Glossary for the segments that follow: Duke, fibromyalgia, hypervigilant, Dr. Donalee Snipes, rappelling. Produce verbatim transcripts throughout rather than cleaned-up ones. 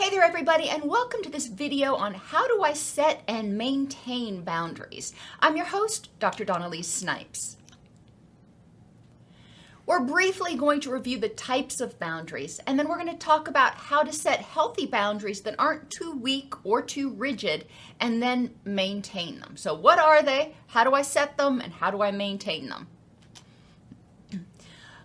Hey there everybody, and welcome to this video on how do I set and maintain boundaries. I'm your host, Doctor Donalee Snipes. We're briefly going to review the types of boundaries, and then we're going to talk about how to set healthy boundaries that aren't too weak or too rigid, and then maintain them. So what are they? How do I set them? And how do I maintain them?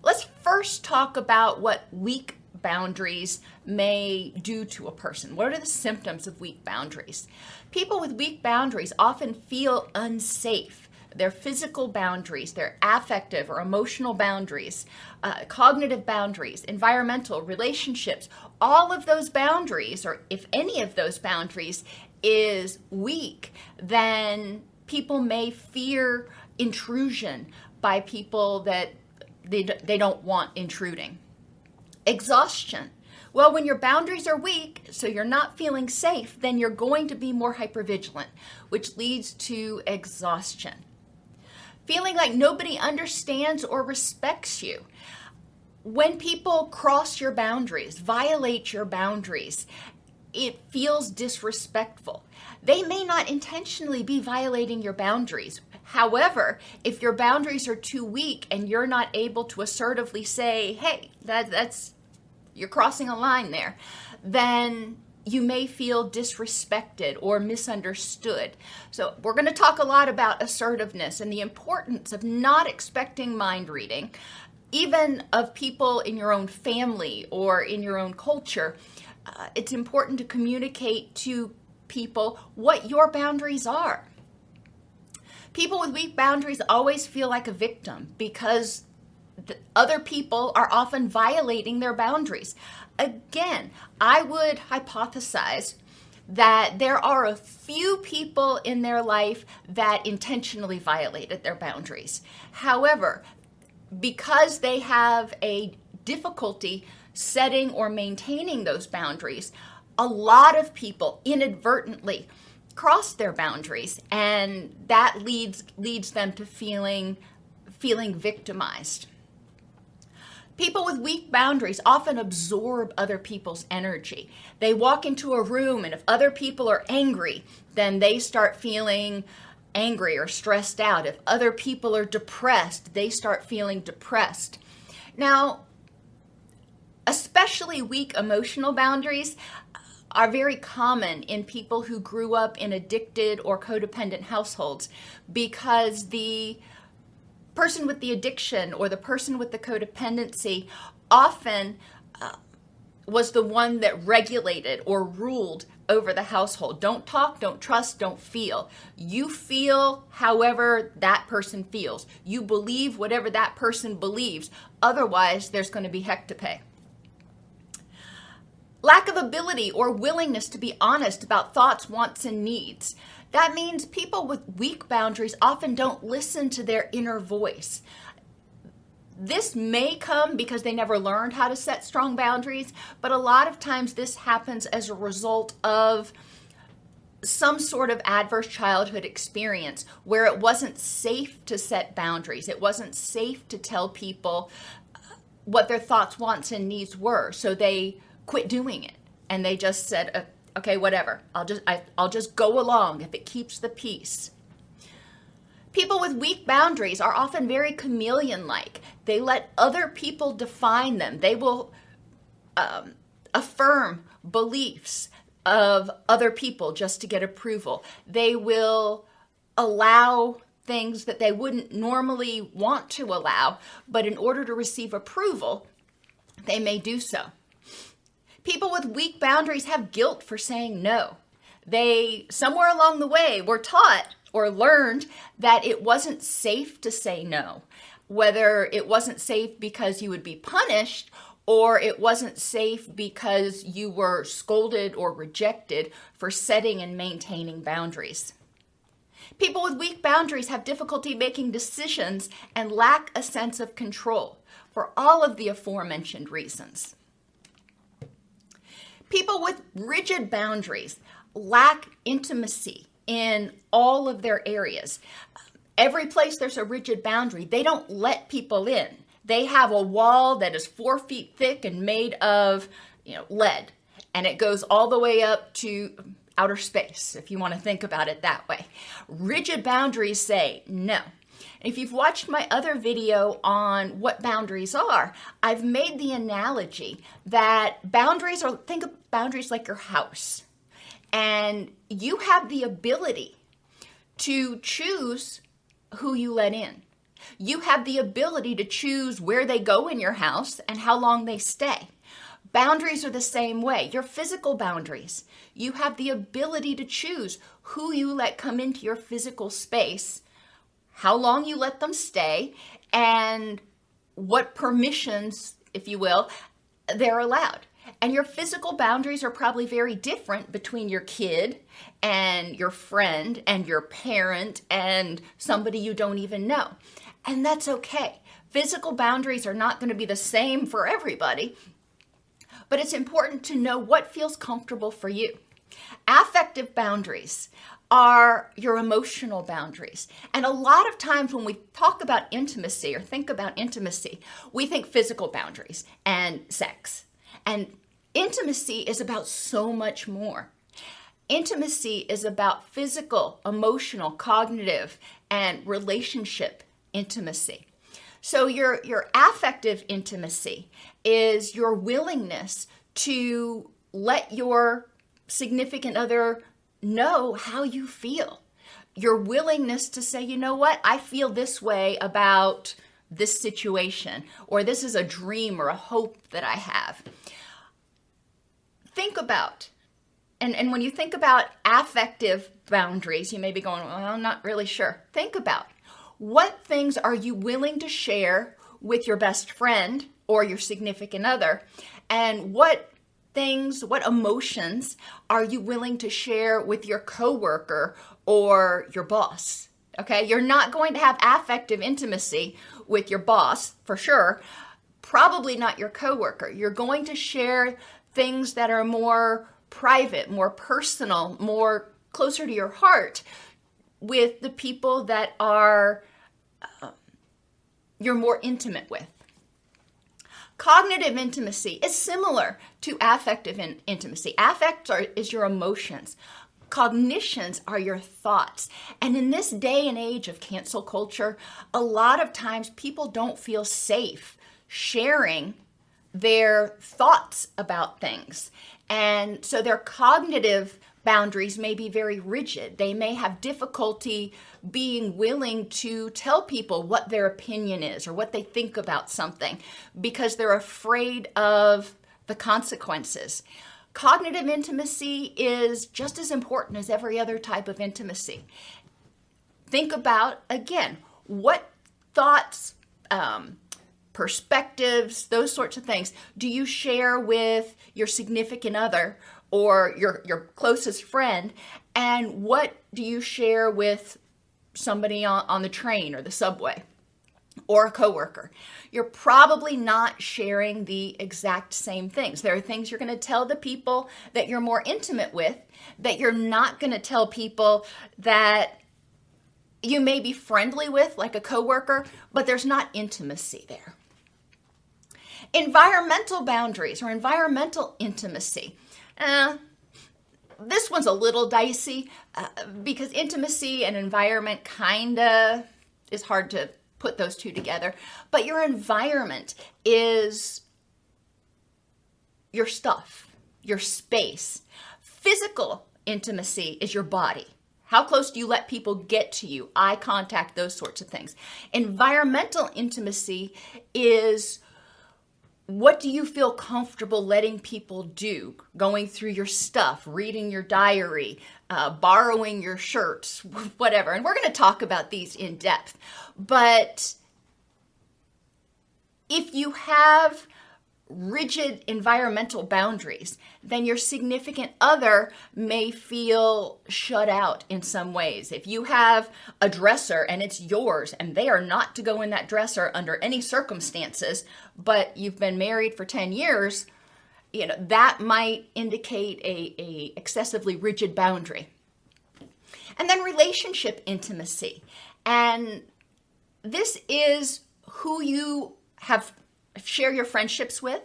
Let's first talk about what weak boundaries may do to a person. What are the symptoms of weak boundaries? People with weak boundaries often feel unsafe. Their physical boundaries, their affective or emotional boundaries, uh, cognitive boundaries, environmental, relationships, all of those boundaries, or if any of those boundaries is weak, then people may fear intrusion by people that they, they don't want intruding. Exhaustion. Well, when your boundaries are weak, so you're not feeling safe, then you're going to be more hypervigilant, which leads to exhaustion. Feeling like nobody understands or respects you. When people cross your boundaries, violate your boundaries, it feels disrespectful. They may not intentionally be violating your boundaries. However, if your boundaries are too weak and you're not able to assertively say, hey, that, that's, you're crossing a line there, then you may feel disrespected or misunderstood. So we're going to talk a lot about assertiveness and the importance of not expecting mind reading, even of people in your own family or in your own culture. Uh, it's important to communicate to people what your boundaries are. People with weak boundaries always feel like a victim because the other people are often violating their boundaries. Again, I would hypothesize that there are a few people in their life that intentionally violated their boundaries. However, because they have a difficulty setting or maintaining those boundaries, a lot of people inadvertently cross their boundaries, and that leads leads them to feeling feeling victimized. People with weak boundaries often absorb other people's energy. They walk into a room, and if other people are angry, then they start feeling angry or stressed out. If other people are depressed, they start feeling depressed. Now, especially weak emotional boundaries are very common in people who grew up in addicted or codependent households, because the person with the addiction or the person with the codependency often uh, was the one that regulated or ruled over the household. Don't talk, don't trust, don't feel. You feel however that person feels. You believe whatever that person believes. Otherwise, there's going to be heck to pay. Lack of ability or willingness to be honest about thoughts, wants, and needs. That means people with weak boundaries often don't listen to their inner voice. This may come because they never learned how to set strong boundaries, but a lot of times this happens as a result of some sort of adverse childhood experience where it wasn't safe to set boundaries. It wasn't safe to tell people what their thoughts, wants, and needs were, so they quit doing it, and they just said, okay, whatever, I'll just I, I'll just go along if it keeps the peace. People with weak boundaries are often very chameleon-like. They let other people define them. They will um, affirm beliefs. of other people just to get approval. They will allow things that they wouldn't normally want to allow, but in order to receive approval, they may do so. People with weak boundaries have guilt for saying no. They, somewhere along the way, were taught or learned that it wasn't safe to say no, whether it wasn't safe because you would be punished or it wasn't safe because you were scolded or rejected for setting and maintaining boundaries. People with weak boundaries have difficulty making decisions and lack a sense of control for all of the aforementioned reasons. People with rigid boundaries lack intimacy in all of their areas. Every place there's a rigid boundary, they don't let people in. They have a wall that is four feet thick and made of, you know, lead, and it goes all the way up to outer space, if you want to think about it that way. Rigid boundaries say no. If you've watched my other video on what boundaries are, I've made the analogy that boundaries are, think of boundaries like your house, and you have the ability to choose who you let in. You have the ability to choose where they go in your house and how long they stay. Boundaries are the same way. Your physical boundaries. You have the ability to choose who you let come into your physical space, how long you let them stay, and what permissions, if you will, they're allowed. And your physical boundaries are probably very different between your kid and your friend and your parent and somebody you don't even know. And that's okay. Physical boundaries are not going to be the same for everybody, but it's important to know what feels comfortable for you. Affective boundaries are your emotional boundaries. And a lot of times when we talk about intimacy or think about intimacy, we think physical boundaries and sex. And intimacy is about so much more. Intimacy is about physical, emotional, cognitive, and relationship intimacy. So your, your affective intimacy is your willingness to let your significant other know how you feel. Your willingness to say, you know what, I feel this way about this situation, or this is a dream or a hope that I have. Think about, and, and when you think about affective boundaries, you may be going, well, I'm not really sure. Think about, what things are you willing to share with your best friend or your significant other? And what things, what emotions are you willing to share with your coworker or your boss? Okay, you're not going to have affective intimacy with your boss, for sure, probably not your coworker. You're going to share things that are more private, more personal, more closer to your heart with the people that are uh, you're more intimate with. Cognitive intimacy is similar to affective in- intimacy. Affect are, is your emotions. Cognitions are your thoughts. And in this day and age of cancel culture, a lot of times people don't feel safe sharing their thoughts about things. And so their cognitive boundaries may be very rigid. They may have difficulty being willing to tell people what their opinion is or what they think about something because they're afraid of the consequences. Cognitive intimacy is just as important as every other type of intimacy. Think about, again, what thoughts, um, perspectives, those sorts of things do you share with your significant other or your, your closest friend, and what do you share with somebody on, on the train or the subway or a coworker? You're probably not sharing the exact same things. There are things you're going to tell the people that you're more intimate with that you're not going to tell people that you may be friendly with, like a coworker, but there's not intimacy there. Environmental boundaries or environmental intimacy. Uh, this one's a little dicey uh, because intimacy and environment kind of is hard to put those two together, but your environment is your stuff, your space. physical intimacy is your body. How close do you let people get to you? Eye contact, those sorts of things. Environmental intimacy is what do you feel comfortable letting people do? Going through your stuff, reading your diary, uh, borrowing your shirts, whatever. And we're going to talk about these in depth. But if you have rigid environmental boundaries, then your significant other may feel shut out in some ways. If you have a dresser and it's yours and they are not to go in that dresser under any circumstances, but you've been married for ten years, you know, that might indicate a, a excessively rigid boundary. And then relationship intimacy. And this is who you have share your friendships with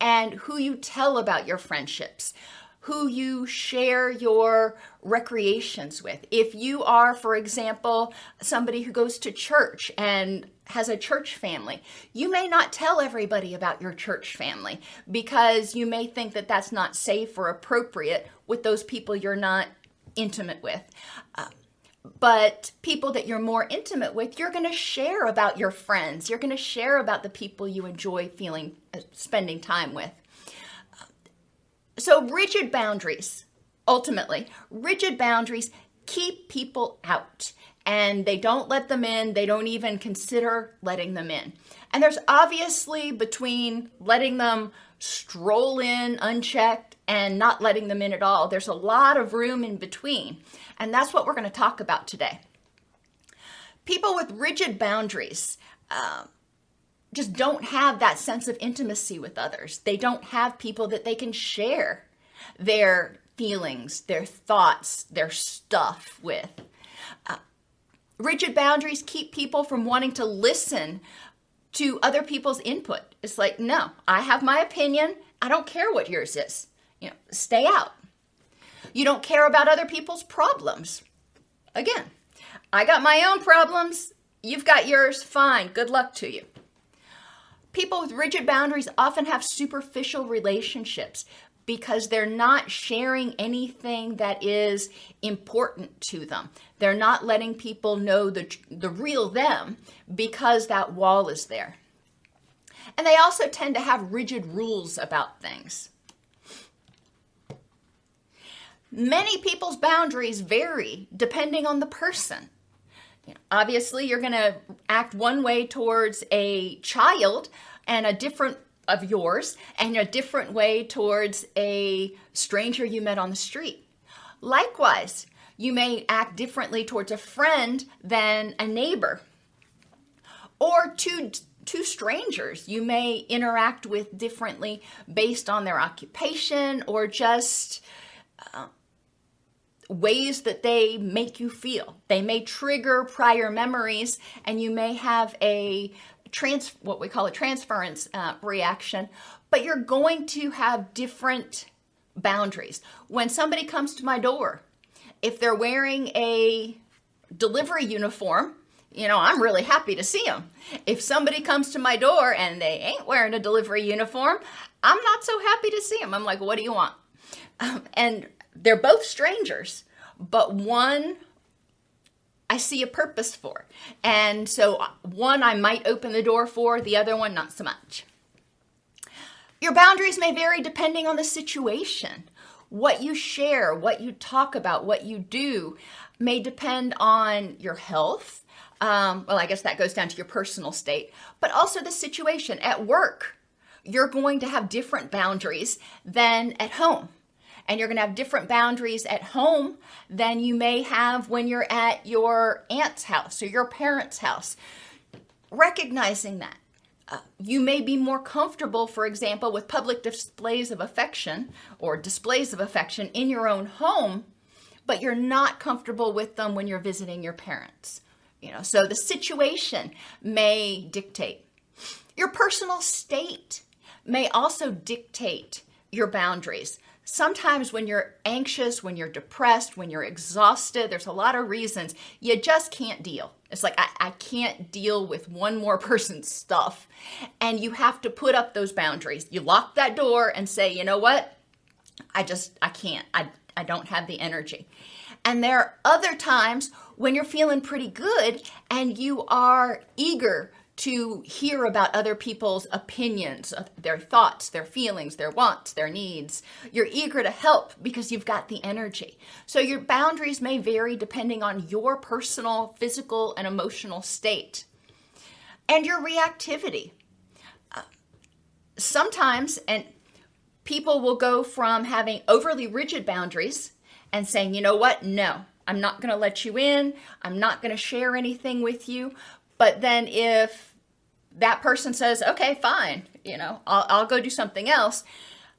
and who you tell about your friendships, who you share your recreations with. If you are, for example, somebody who goes to church and has a church family, you may not tell everybody about your church family because you may think that that's not safe or appropriate with those people you're not intimate with. Uh, But people that you're more intimate with, you're going to share about your friends. You're going to share about the people you enjoy feeling, uh, spending time with. So rigid boundaries, ultimately, rigid boundaries keep people out. And they don't let them in. They don't even consider letting them in. And there's obviously between letting them stroll in unchecked and not letting them in at all. There's a lot of room in between. And that's what we're going to talk about today. People with rigid boundaries uh, just don't have that sense of intimacy with others. They don't have people that they can share their feelings, their thoughts, their stuff with. Uh, rigid boundaries keep people from wanting to listen to other people's input. It's like, no, I have my opinion. I don't care what yours is. You know, stay out. You don't care about other people's problems. Again, I got my own problems. You've got yours. Fine. Good luck to you. People with rigid boundaries often have superficial relationships because they're not sharing anything that is important to them. They're not letting people know the, the real them because that wall is there. And they also tend to have rigid rules about things. Many people's boundaries vary depending on the person. You know, obviously, you're going to act one way towards a child and a different of yours and a different way towards a stranger you met on the street. Likewise, you may act differently towards a friend than a neighbor. Or two Two strangers you may interact with differently based on their occupation or just uh, ways that they make you feel. They may trigger prior memories, and you may have a trans what we call a transference uh, reaction, but you're going to have different boundaries. When somebody comes to my door, if they're wearing a delivery uniform, you know, I'm really happy to see them. If somebody comes to my door and they ain't wearing a delivery uniform, I'm not so happy to see them. I'm like, what do you want? Um, and they're both strangers, but one I see a purpose for. And so one I might open the door for, the other one not so much. Your boundaries may vary depending on the situation. What you share, what you talk about, what you do may depend on your health. Um, well, I guess that goes down to your personal state, but also the situation. At work, you're going to have different boundaries than at home. And you're going to have different boundaries at home than you may have when you're at your aunt's house or your parents' house. Recognizing that. Uh, you may be more comfortable, for example, with public displays of affection or displays of affection in your own home, but you're not comfortable with them when you're visiting your parents. You know, so the situation may dictate. Your personal state may also dictate your boundaries. Sometimes when you're anxious, when you're depressed, when you're exhausted, there's a lot of reasons you just can't deal. It's like, I, I can't deal with one more person's stuff. And you have to put up those boundaries. You lock that door and say, you know what? I just, I can't. I, I don't have the energy. And there are other times when you're feeling pretty good and you are eager to hear about other people's opinions, their thoughts, their feelings, their wants, their needs. You're eager to help because you've got the energy. So your boundaries may vary depending on your personal, physical, and emotional state. And your reactivity. Uh, sometimes, and people will go from having overly rigid boundaries and saying, you know what, no, I'm not going to let you in. I'm not going to share anything with you. But then if that person says, okay, fine, you know, I'll, I'll go do something else,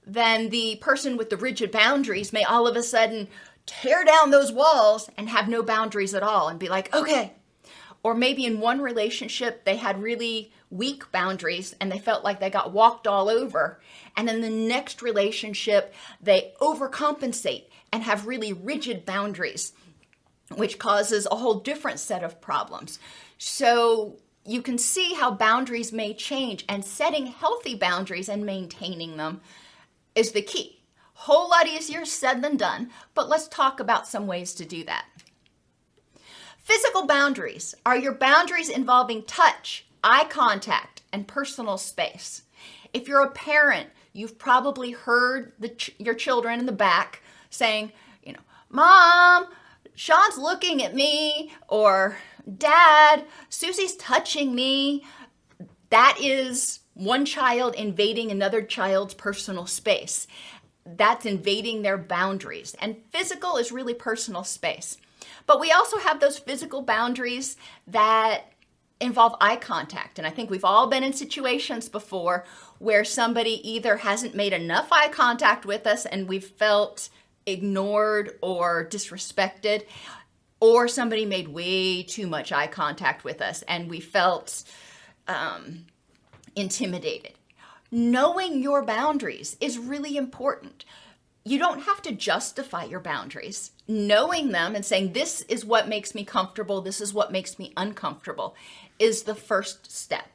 then the person with the rigid boundaries may all of a sudden tear down those walls and have no boundaries at all and be like, okay. Or maybe in one relationship, they had really weak boundaries and they felt like they got walked all over. And in the next relationship, they overcompensate and have really rigid boundaries, which causes a whole different set of problems. So you can see how boundaries may change, and setting healthy boundaries and maintaining them is the key. Whole lot easier said than done, but let's talk about some ways to do that. Physical boundaries are your boundaries involving touch, eye contact, and personal space. If you're a parent, you've probably heard the ch- your children in the back saying, you know, Mom, Sean's looking at me, or Dad, Susie's touching me. That is one child invading another child's personal space. That's invading their boundaries. And physical is really personal space. But we also have those physical boundaries that involve eye contact. And I think we've all been in situations before where somebody either hasn't made enough eye contact with us and we've felt ignored or disrespected, or somebody made way too much eye contact with us and we felt um, intimidated. Knowing your boundaries is really important. You don't have to justify your boundaries. Knowing them and saying, this is what makes me comfortable, this is what makes me uncomfortable, is the first step.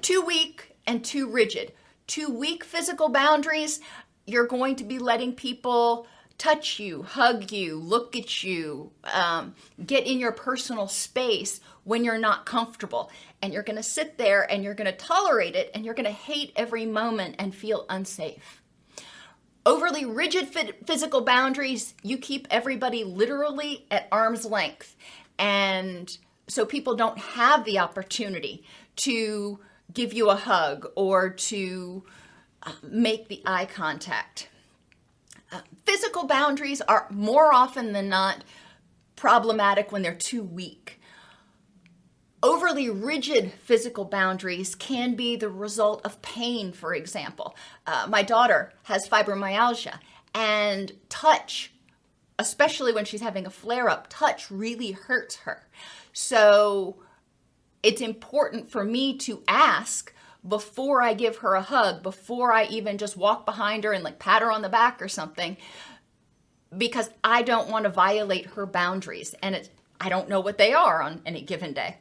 Too weak and too rigid. Too weak physical boundaries, you're going to be letting people touch you, hug you, look at you, um, get in your personal space when you're not comfortable. And you're going to sit there and you're going to tolerate it and you're going to hate every moment and feel unsafe. Overly rigid physical boundaries, you keep everybody literally at arm's length. And so people don't have the opportunity to give you a hug or to make the eye contact. Uh, physical boundaries are more often than not problematic when they're too weak. Overly rigid physical boundaries can be the result of pain, for example. Uh, my daughter has fibromyalgia, and touch, especially when she's having a flare-up, touch really hurts her. So it's important for me to ask before I give her a hug, before I even just walk behind her and like pat her on the back or something, because I don't want to violate her boundaries, and it's, I don't know what they are on any given day.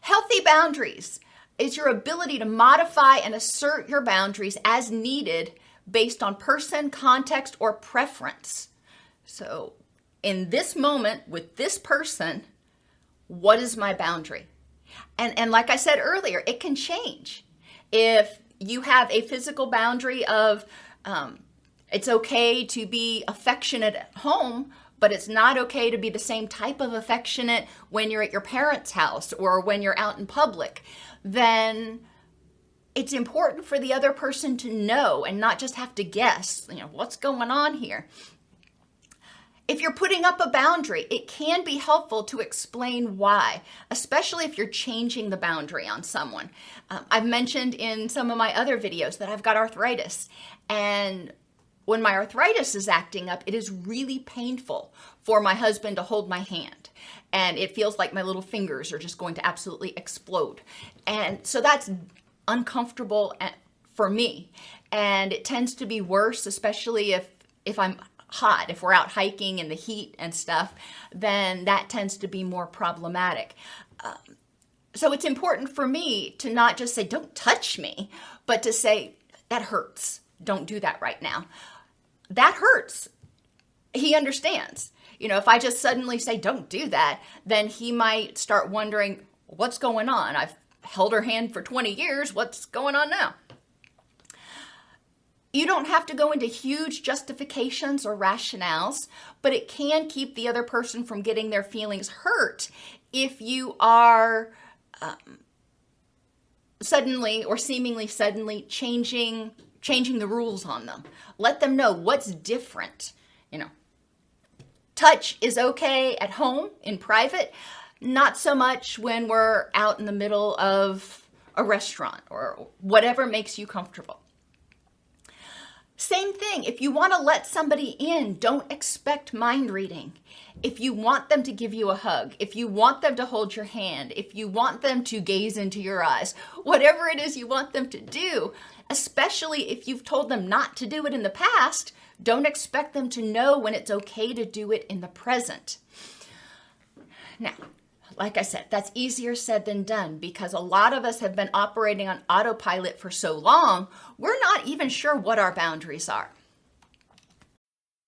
Healthy boundaries is your ability to modify and assert your boundaries as needed based on person, context, or preference. So in this moment with this person, what is my boundary? And, and like I said earlier, it can change. If you have a physical boundary of um, it's okay to be affectionate at home, but it's not okay to be the same type of affectionate when you're at your parents' house or when you're out in public, then it's important for the other person to know and not just have to guess, you know, what's going on here. If you're putting up a boundary, it can be helpful to explain why, especially if you're changing the boundary on someone. Um, I've mentioned in some of my other videos that I've got arthritis, and when my arthritis is acting up, it is really painful for my husband to hold my hand, and it feels like my little fingers are just going to absolutely explode. And so that's uncomfortable for me, and it tends to be worse, especially if, if I'm hot, if we're out hiking in the heat and stuff, then that tends to be more problematic. Um, so it's important for me to not just say, don't touch me, but to say, that hurts. Don't do that right now. that hurts. He understands. You know, if I just suddenly say, don't do that, then he might start wondering, what's going on? I've held her hand for twenty years. What's going on now? You don't have to go into huge justifications or rationales, but it can keep the other person from getting their feelings hurt if you are um, suddenly or seemingly suddenly changing changing the rules on them. Let them know what's different. You know, touch is okay at home in private, not so much when we're out in the middle of a restaurant or whatever makes you comfortable. Same thing, if you want to let somebody in, don't expect mind reading. If you want them to give you a hug, if you want them to hold your hand, if you want them to gaze into your eyes, whatever it is you want them to do, especially if you've told them not to do it in the past, don't expect them to know when it's okay to do it in the present. Now, like I said, that's easier said than done because a lot of us have been operating on autopilot for so long, we're not even sure what our boundaries are.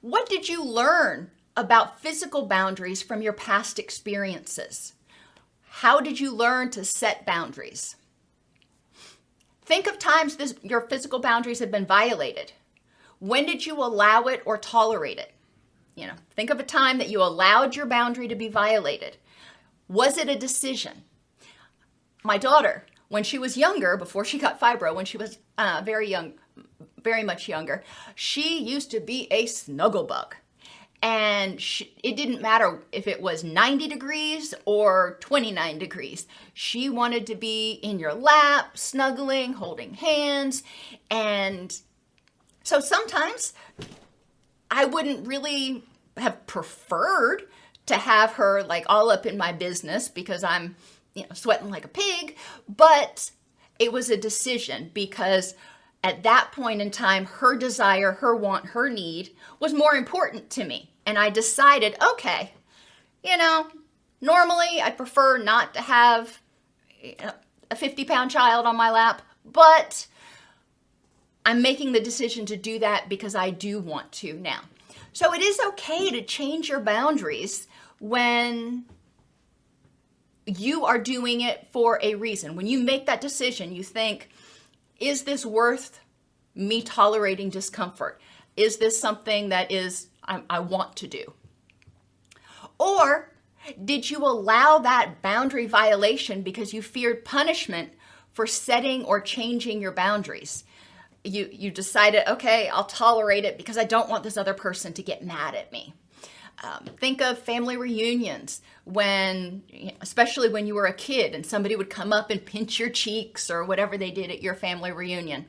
What did you learn about physical boundaries from your past experiences? How did you learn to set boundaries? Think of times this, your physical boundaries have been violated. When did you allow it or tolerate it? You know, think of a time that you allowed your boundary to be violated. Was it a decision? My daughter, when she was younger, before she got fibro, when she was uh, very young, very much younger, she used to be a snuggle bug. And she, it didn't matter if it was ninety degrees or twenty-nine degrees. She wanted to be in your lap, snuggling, holding hands. And so sometimes I wouldn't really have preferred to have her like all up in my business because I'm, you know, sweating like a pig, but it was a decision because at that point in time, her desire, her want, her need was more important to me. And I decided, okay, you know, normally I prefer not to have a fifty pound child on my lap, but I'm making the decision to do that because I do want to now. So it is okay to change your boundaries when you are doing it for a reason. When you make that decision, you think, is this worth me tolerating discomfort? Is this something that is I, I want to do? Or did you allow that boundary violation because you feared punishment for setting or changing your boundaries? You, you decided, okay, I'll tolerate it because I don't want this other person to get mad at me. Um, think of family reunions when, especially when you were a kid and somebody would come up and pinch your cheeks or whatever they did at your family reunion.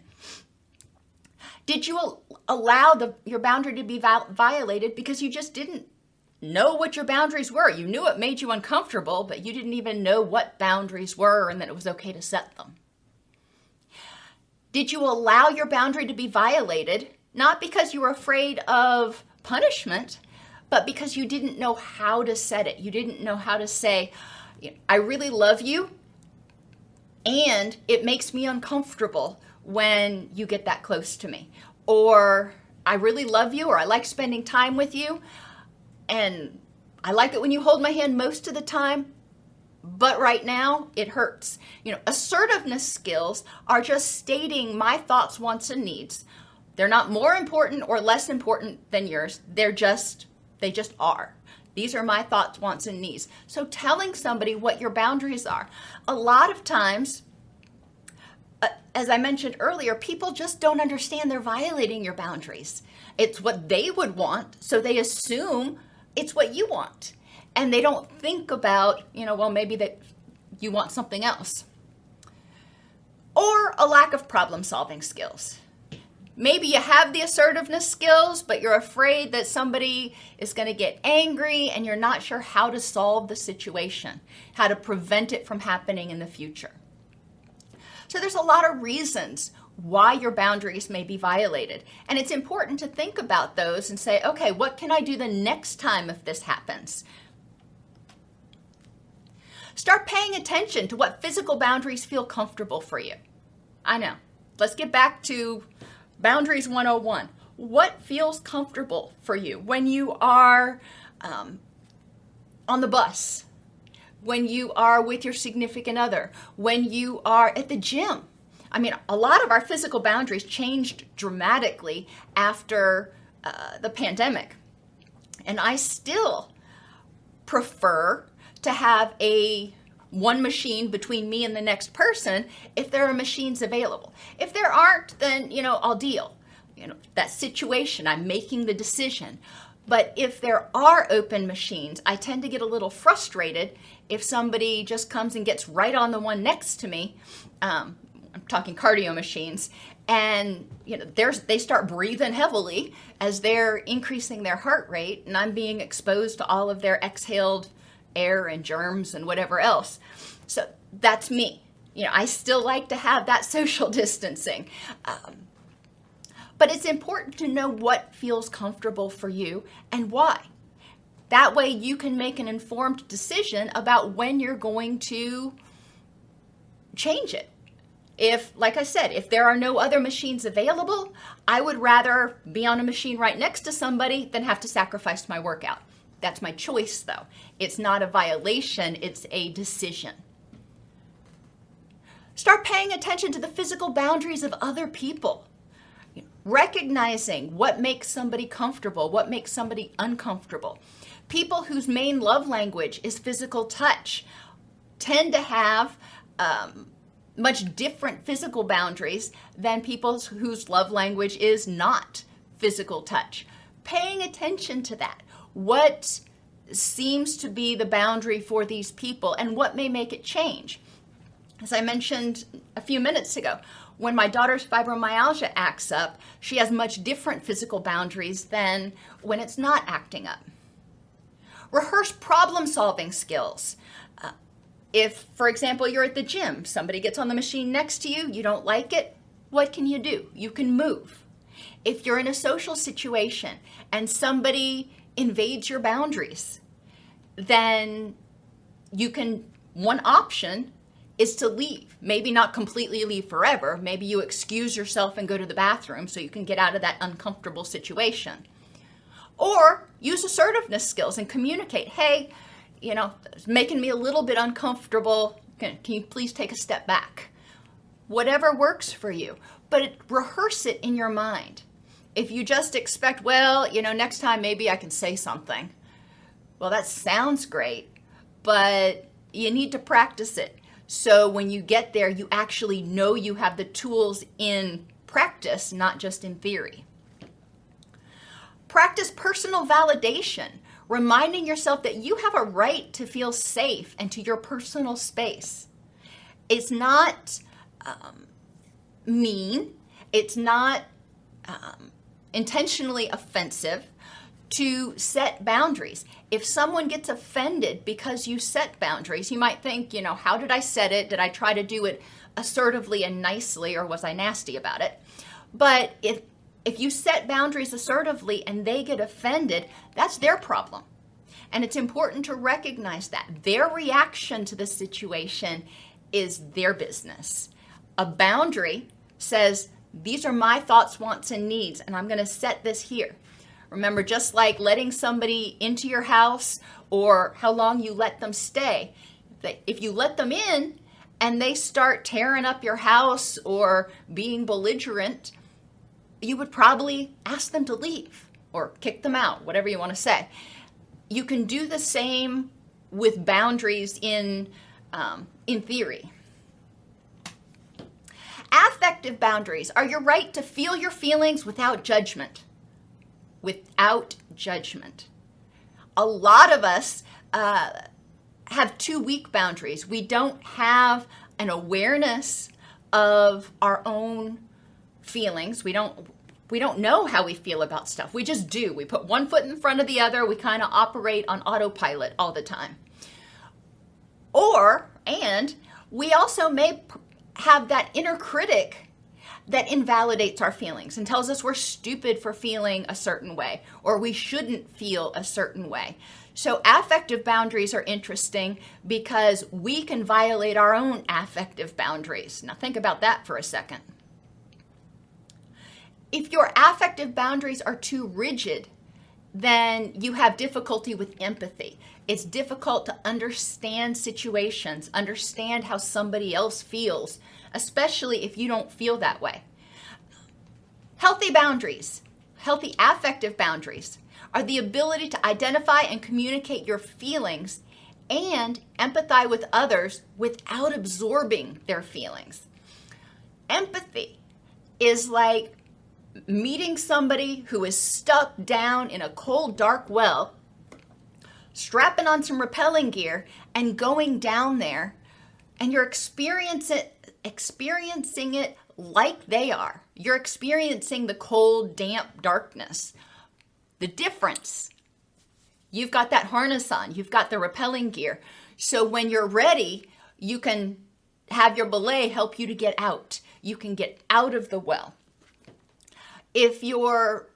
Did you al- allow the, your boundary to be viol- violated because you just didn't know what your boundaries were? You knew it made you uncomfortable, but you didn't even know what boundaries were and that it was okay to set them. Did you allow your boundary to be violated, not because you were afraid of punishment, but because you didn't know how to set it? You didn't know how to say, I really love you, and it makes me uncomfortable when you get that close to me. Or I really love you, or I like spending time with you, and I like it when you hold my hand most of the time, but right now it hurts. You know, assertiveness skills are just stating my thoughts, wants, and needs. They're not more important or less important than yours. They're just They just are. These are my thoughts, wants, and needs. So telling somebody what your boundaries are. A lot of times, as I mentioned earlier, people just don't understand they're violating your boundaries. It's what they would want, so they assume it's what you want. And they don't think about, you know, well, maybe that you want something else. Or a lack of problem-solving skills. Maybe you have the assertiveness skills, but you're afraid that somebody is going to get angry and you're not sure how to solve the situation, how to prevent it from happening in the future. So there's a lot of reasons why your boundaries may be violated. And it's important to think about those and say, okay, what can I do the next time if this happens? Start paying attention to what physical boundaries feel comfortable for you. I know. Let's get back to Boundaries one oh one. What feels comfortable for you when you are um, on the bus, when you are with your significant other, when you are at the gym? I mean, a lot of our physical boundaries changed dramatically after uh, the pandemic. And I still prefer to have a one machine between me and the next person if there are machines available. If there aren't, then, you know, I'll deal. You know, that situation, I'm making the decision. But if there are open machines, I tend to get a little frustrated if somebody just comes and gets right on the one next to me. Um, I'm talking cardio machines, and you know, there's, they start breathing heavily as they're increasing their heart rate, and I'm being exposed to all of their exhaled air and germs and whatever else. So that's me. You know, I still like to have that social distancing. Um, but it's important to know what feels comfortable for you and why. That way you can make an informed decision about when you're going to change it. If, like I said, if there are no other machines available, I would rather be on a machine right next to somebody than have to sacrifice my workout. That's my choice, though. It's not a violation, it's a decision. Start paying attention to the physical boundaries of other people. Recognizing what makes somebody comfortable, what makes somebody uncomfortable. People whose main love language is physical touch tend to have um, much different physical boundaries than people whose love language is not physical touch. Paying attention to that. What seems to be the boundary for these people and what may make it change? As I mentioned a few minutes ago, when my daughter's fibromyalgia acts up, she has much different physical boundaries than when it's not acting up. Rehearse problem-solving skills. Uh, if, for example, you're at the gym, somebody gets on the machine next to you, you don't like it, what can you do? You can move. If you're in a social situation and somebody invades your boundaries, then you can, one option is to leave. Maybe not completely leave forever. Maybe you excuse yourself and go to the bathroom so you can get out of that uncomfortable situation. Or use assertiveness skills and communicate, hey, you know, it's making me a little bit uncomfortable. Can, can you please take a step back? Whatever works for you, but it, rehearse it in your mind. If you just expect, well, you know, next time maybe I can say something. Well, that sounds great, but you need to practice it. So when you get there, you actually know you have the tools in practice, not just in theory. Practice personal validation, reminding yourself that you have a right to feel safe and to your personal space. It's not um, mean. It's not um, intentionally offensive to set boundaries. If someone gets offended because you set boundaries, you might think, you know, how did I set it? Did I try to do it assertively and nicely, or was I nasty about it? But if if you set boundaries assertively and they get offended, that's their problem. And it's important to recognize that. Their reaction to the situation is their business. A boundary says, these are my thoughts, wants, and needs, and I'm going to set this here. Remember, just like letting somebody into your house or how long you let them stay, if you let them in and they start tearing up your house or being belligerent, you would probably ask them to leave or kick them out, whatever you want to say. You can do the same with boundaries in, um, in theory. Affective boundaries are your right to feel your feelings without judgment. Without judgment. A lot of us uh, have too weak boundaries. We don't have an awareness of our own feelings. We don't we don't know how we feel about stuff. We just do. We put one foot in front of the other. We kind of operate on autopilot all the time. Or, and we also may have that inner critic that invalidates our feelings and tells us we're stupid for feeling a certain way, or we shouldn't feel a certain way. So affective boundaries are interesting because we can violate our own affective boundaries. Now think about that for a second. If your affective boundaries are too rigid, then you have difficulty with empathy. It's difficult to understand situations, understand how somebody else feels, especially if you don't feel that way. Healthy boundaries, healthy affective boundaries, are the ability to identify and communicate your feelings and empathize with others without absorbing their feelings. Empathy is like meeting somebody who is stuck down in a cold, dark well, strapping on some rappelling gear and going down there, and you're experiencing experiencing it like they are. You're experiencing the cold, damp darkness. The difference, you've got that harness on, you've got the rappelling gear. So when you're ready, you can have your belay help you to get out. You can get out of the well. If your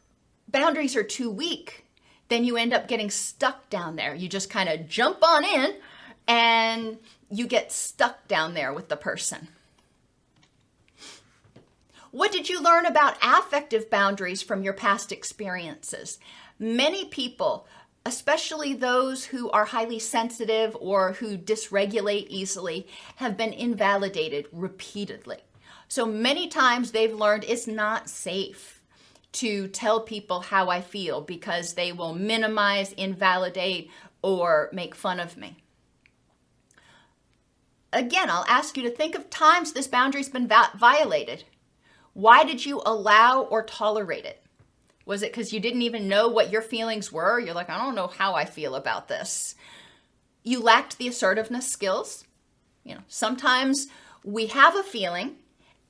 boundaries are too weak, then you end up getting stuck down there. You just kind of jump on in and you get stuck down there with the person. What did you learn about affective boundaries from your past experiences? Many people, especially those who are highly sensitive or who dysregulate easily, have been invalidated repeatedly. So many times they've learned it's not safe to tell people how I feel because they will minimize, invalidate, or make fun of me. Again, I'll ask you to think of times this boundary's been va- violated. Why did you allow or tolerate it? Was it because you didn't even know what your feelings were? You're like, I don't know how I feel about this. You lacked the assertiveness skills. You know, sometimes we have a feeling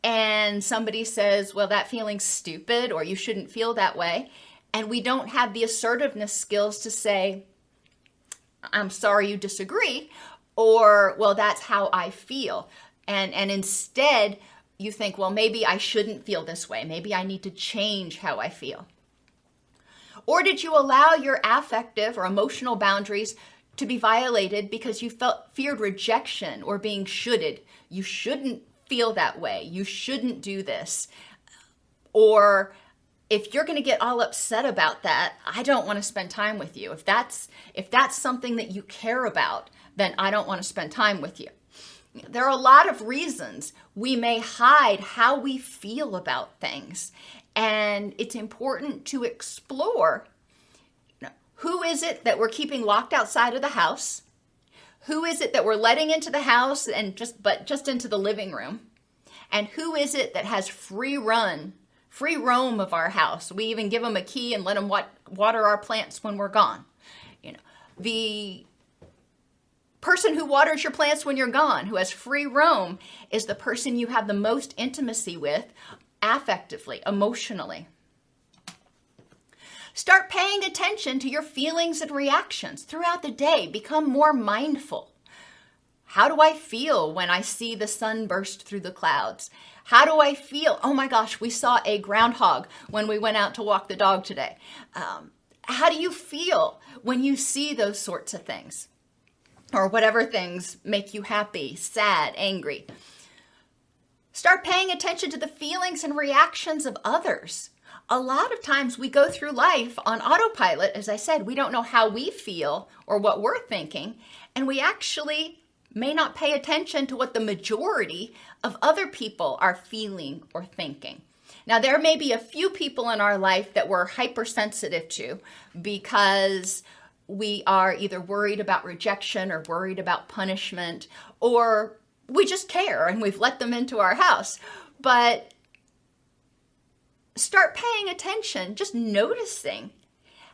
and somebody says, well, that feeling's stupid, or you shouldn't feel that way. And we don't have the assertiveness skills to say, I'm sorry you disagree, or, well, that's how I feel. And, and instead, you think, well, maybe I shouldn't feel this way. Maybe I need to change how I feel. Or did you allow your affective or emotional boundaries to be violated because you felt feared rejection or being shoulded? You shouldn't feel that way. You shouldn't do this. Or if you're going to get all upset about that, I don't want to spend time with you. If that's, if that's something that you care about, then I don't want to spend time with you. There are a lot of reasons we may hide how we feel about things. And it's important to explore, you know, who is it that we're keeping locked outside of the house? Who is it that we're letting into the house and just, but just into the living room? And who is it that has free run, free roam of our house? We even give them a key and let them wat- water our plants when we're gone. You know, the person who waters your plants when you're gone, who has free roam, is the person you have the most intimacy with, affectively, emotionally. Start paying attention to your feelings and reactions throughout the day. Become more mindful. How do I feel when I see the sun burst through the clouds? How do I feel? Oh my gosh, we saw a groundhog when we went out to walk the dog today. Um, how do you feel when you see those sorts of things? Or whatever things make you happy, sad, angry. Start paying attention to the feelings and reactions of others. A lot of times we go through life on autopilot. As I said, we don't know how we feel or what we're thinking, and we actually may not pay attention to what the majority of other people are feeling or thinking. Now, there may be a few people in our life that we're hypersensitive to because we are either worried about rejection or worried about punishment, or we just care and we've let them into our house. But start paying attention, just noticing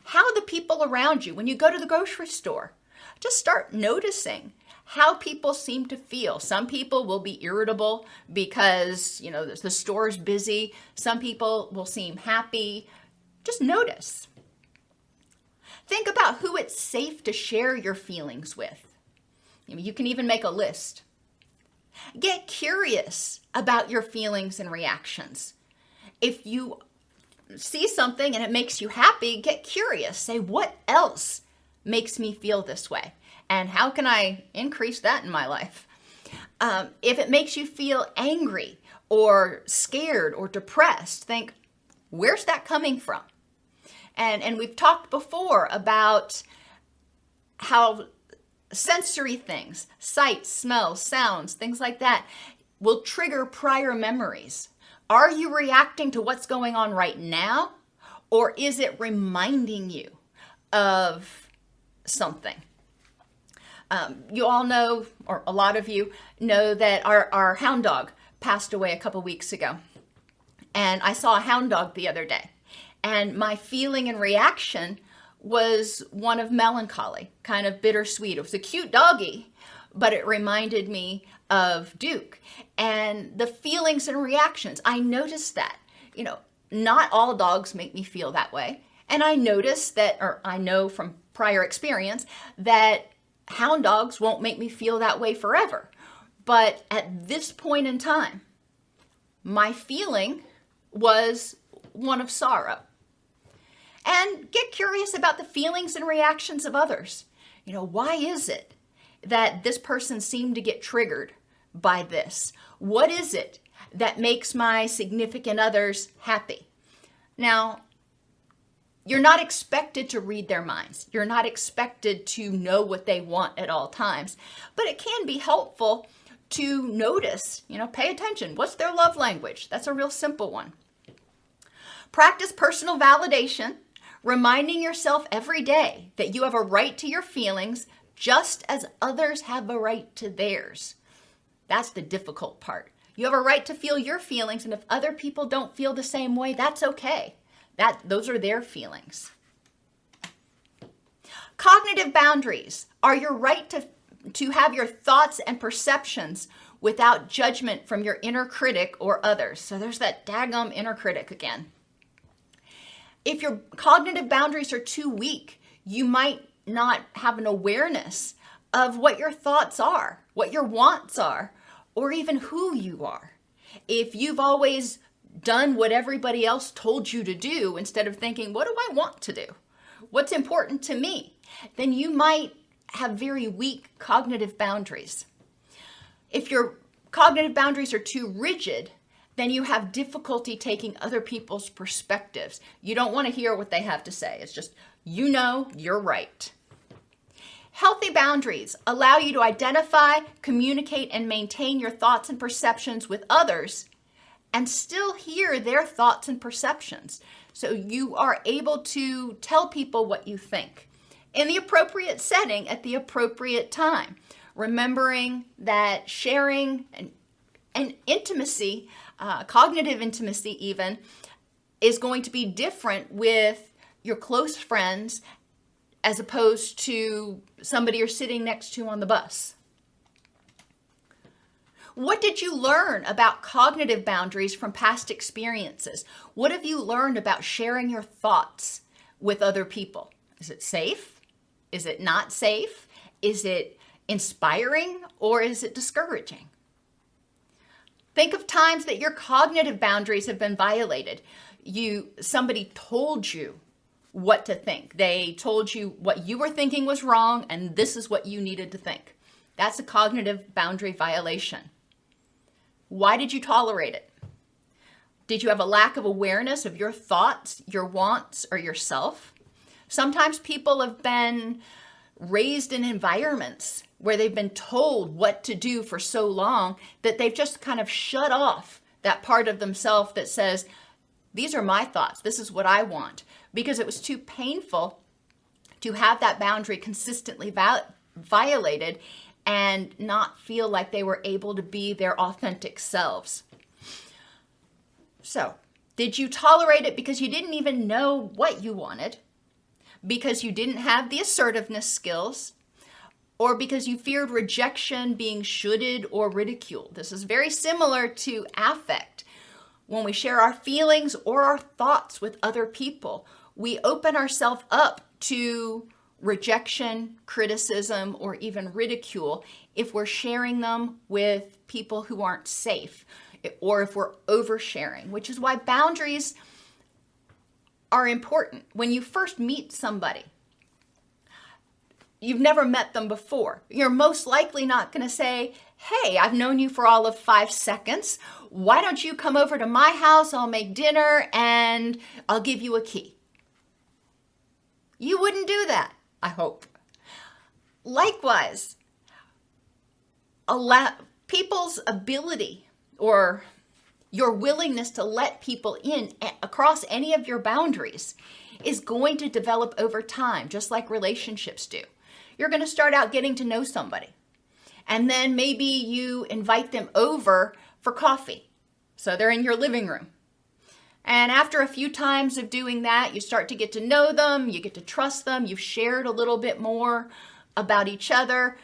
how the people around you, when you go to the grocery store, Just start noticing how people seem to feel. Some people will be irritable because, you know, the store's busy. Some people will seem happy. Just notice. Think about who it's safe to share your feelings with. You can even make a list. Get curious about your feelings and reactions. If you see something and it makes you happy, get curious. Say, what else makes me feel this way? And how can I increase that in my life? Um, if it makes you feel angry or scared or depressed, think, where's that coming from? And, and we've talked before about how sensory things, sights, smells, sounds, things like that, will trigger prior memories. Are you reacting to what's going on right now? Or is it reminding you of something? Um, you all know, or a lot of you know, that our, our hound dog passed away a couple weeks ago. And I saw a hound dog the other day. And my feeling and reaction was one of melancholy, kind of bittersweet. It was a cute doggy, but it reminded me of Duke. And the feelings and reactions, I noticed that, you know, not all dogs make me feel that way. And I noticed that, or I know from prior experience, that hound dogs won't make me feel that way forever. But at this point in time, my feeling was one of sorrow. And get curious about the feelings and reactions of others. You know, why is it that this person seemed to get triggered by this? What is it that makes my significant others happy? Now, you're not expected to read their minds. You're not expected to know what they want at all times, but it can be helpful to notice, you know, pay attention. What's their love language? That's a real simple one. Practice personal validation, reminding yourself every day that you have a right to your feelings just as others have a right to theirs. That's the difficult part. You have a right to feel your feelings, and if other people don't feel the same way, that's okay. That, those are their feelings. Cognitive boundaries are your right to, to have your thoughts and perceptions without judgment from your inner critic or others. So there's that daggum inner critic again. If your cognitive boundaries are too weak, you might not have an awareness of what your thoughts are, what your wants are, or even who you are. If you've always done what everybody else told you to do instead of thinking, what do I want to do? What's important to me? Then you might have very weak cognitive boundaries. If your cognitive boundaries are too rigid, then you have difficulty taking other people's perspectives. You don't want to hear what they have to say. It's just, you know, you're right. Healthy boundaries allow you to identify, communicate, and maintain your thoughts and perceptions with others and still hear their thoughts and perceptions. So you are able to tell people what you think in the appropriate setting at the appropriate time. Remembering that sharing and, and intimacy, uh, cognitive intimacy even, is going to be different with your close friends as opposed to somebody you're sitting next to on the bus. What did you learn about cognitive boundaries from past experiences? What have you learned about sharing your thoughts with other people? Is it safe? Is it not safe? Is it inspiring, or is it discouraging? Think of times that your cognitive boundaries have been violated. You, somebody told you what to think. They told you what you were thinking was wrong, and this is what you needed to think. That's a cognitive boundary violation. Why did you tolerate it? Did you have a lack of awareness of your thoughts, your wants, or yourself? Sometimes people have been raised in environments where they've been told what to do for so long that they've just kind of shut off that part of themselves that says, these are my thoughts, this is what I want, because it was too painful to have that boundary consistently val- violated and not feel like they were able to be their authentic selves. So, did you tolerate it because you didn't even know what you wanted? Because you didn't have the assertiveness skills, or because you feared rejection, being shoulded, or ridiculed. This is very similar to affect. When we share our feelings or our thoughts with other people, we open ourselves up to rejection, criticism, or even ridicule if we're sharing them with people who aren't safe, or if we're oversharing, which is why boundaries are important. When you first meet somebody, you've never met them before. You're most likely not going to say, hey, I've known you for all of five seconds. Why don't you come over to my house? I'll make dinner and I'll give you a key. You wouldn't do that, I hope. Likewise, allow people's ability or your willingness to let people in across any of your boundaries is going to develop over time, just like relationships do. You're going to start out getting to know somebody. And then maybe you invite them over for coffee. So they're in your living room. And after a few times of doing that, you start to get to know them, you get to trust them, you've shared a little bit more about each other.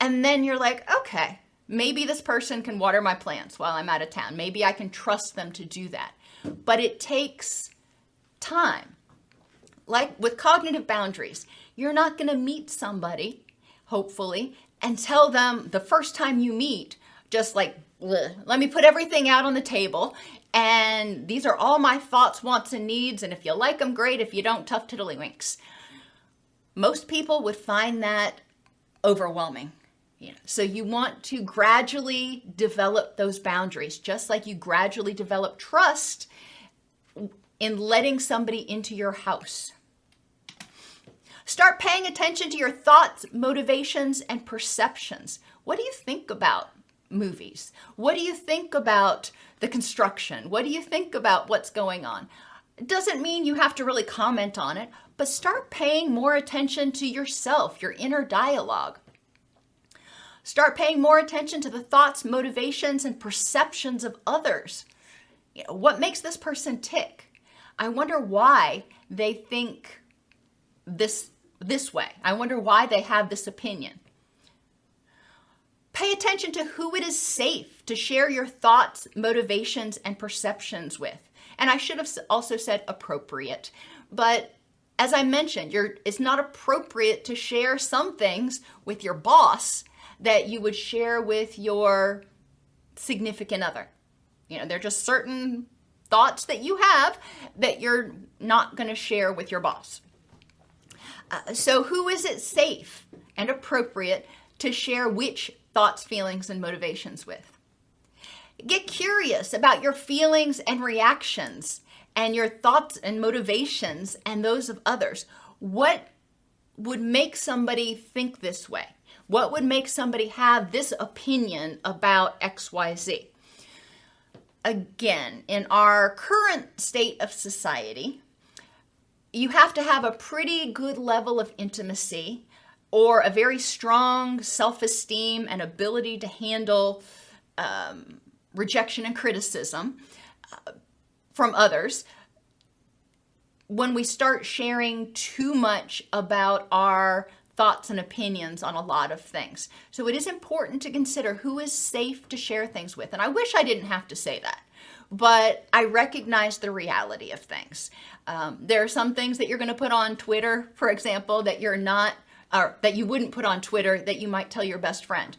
And then you're like, okay, maybe this person can water my plants while I'm out of town. Maybe I can trust them to do that. But it takes time. Like with cognitive boundaries, you're not going to meet somebody, hopefully, and tell them the first time you meet, just like, let me put everything out on the table, and these are all my thoughts, wants, and needs, and if you like them, great. If you don't, tough tiddlywinks. Most people would find that overwhelming. You know, so you want to gradually develop those boundaries, just like you gradually develop trust in letting somebody into your house. Start paying attention to your thoughts, motivations, and perceptions. What do you think about movies? What do you think about the construction? What do you think about what's going on? It doesn't mean you have to really comment on it, but start paying more attention to yourself, your inner dialogue. Start paying more attention to the thoughts, motivations, and perceptions of others. You know, what makes this person tick? I wonder why they think this This way. I wonder why they have this opinion. Pay attention to who it is safe to share your thoughts, motivations, and perceptions with. And I should have also said appropriate, but as I mentioned, you're, it's not appropriate to share some things with your boss that you would share with your significant other. You know, there are just certain thoughts that you have that you're not going to share with your boss. Uh, so who is it safe and appropriate to share which thoughts, feelings, and motivations with? Get curious about your feelings and reactions and your thoughts and motivations and those of others. What would make somebody think this way? What would make somebody have this opinion about X Y Z? Again, in our current state of society, you have to have a pretty good level of intimacy or a very strong self-esteem and ability to handle um, rejection and criticism uh, from others when we start sharing too much about our thoughts and opinions on a lot of things. So it is important to consider who is safe to share things with. And I wish I didn't have to say that, but I recognize the reality of things. Um, there are some things that you're going to put on Twitter, for example, that you're not, or that you wouldn't put on Twitter that you might tell your best friend.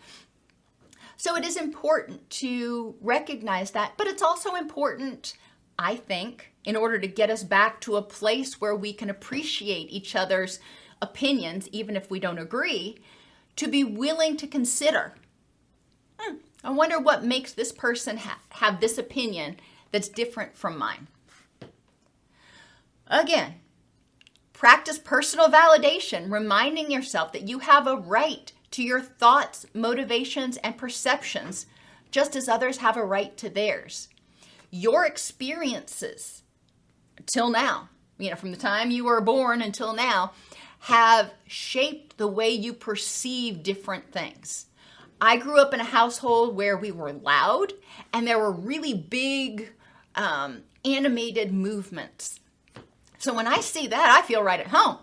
So it is important to recognize that, but it's also important, I think, in order to get us back to a place where we can appreciate each other's opinions, even if we don't agree, to be willing to consider, hmm, I wonder what makes this person ha- have this opinion that's different from mine. Again, practice personal validation, reminding yourself that you have a right to your thoughts, motivations, and perceptions, just as others have a right to theirs. Your experiences till now, you know, from the time you were born until now, have shaped the way you perceive different things. I grew up in a household where we were loud and there were really big um, animated movements. So when I see that, I feel right at home.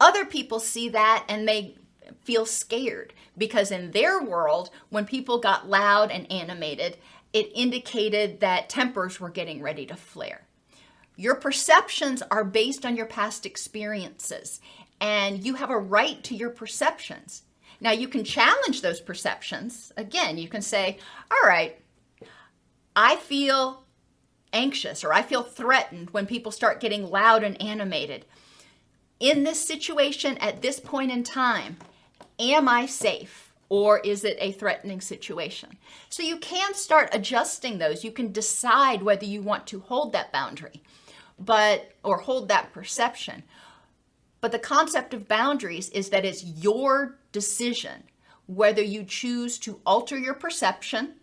Other people see that and they feel scared, because in their world, when people got loud and animated, it indicated that tempers were getting ready to flare. Your perceptions are based on your past experiences, and you have a right to your perceptions. Now, you can challenge those perceptions. Again, you can say, all right, I feel anxious, or I feel threatened when people start getting loud and animated. In this situation, at this point in time, am I safe, or is it a threatening situation? So you can start adjusting those. You can decide whether you want to hold that boundary, but or hold that perception. But the concept of boundaries is that it's your decision whether you choose to alter your perception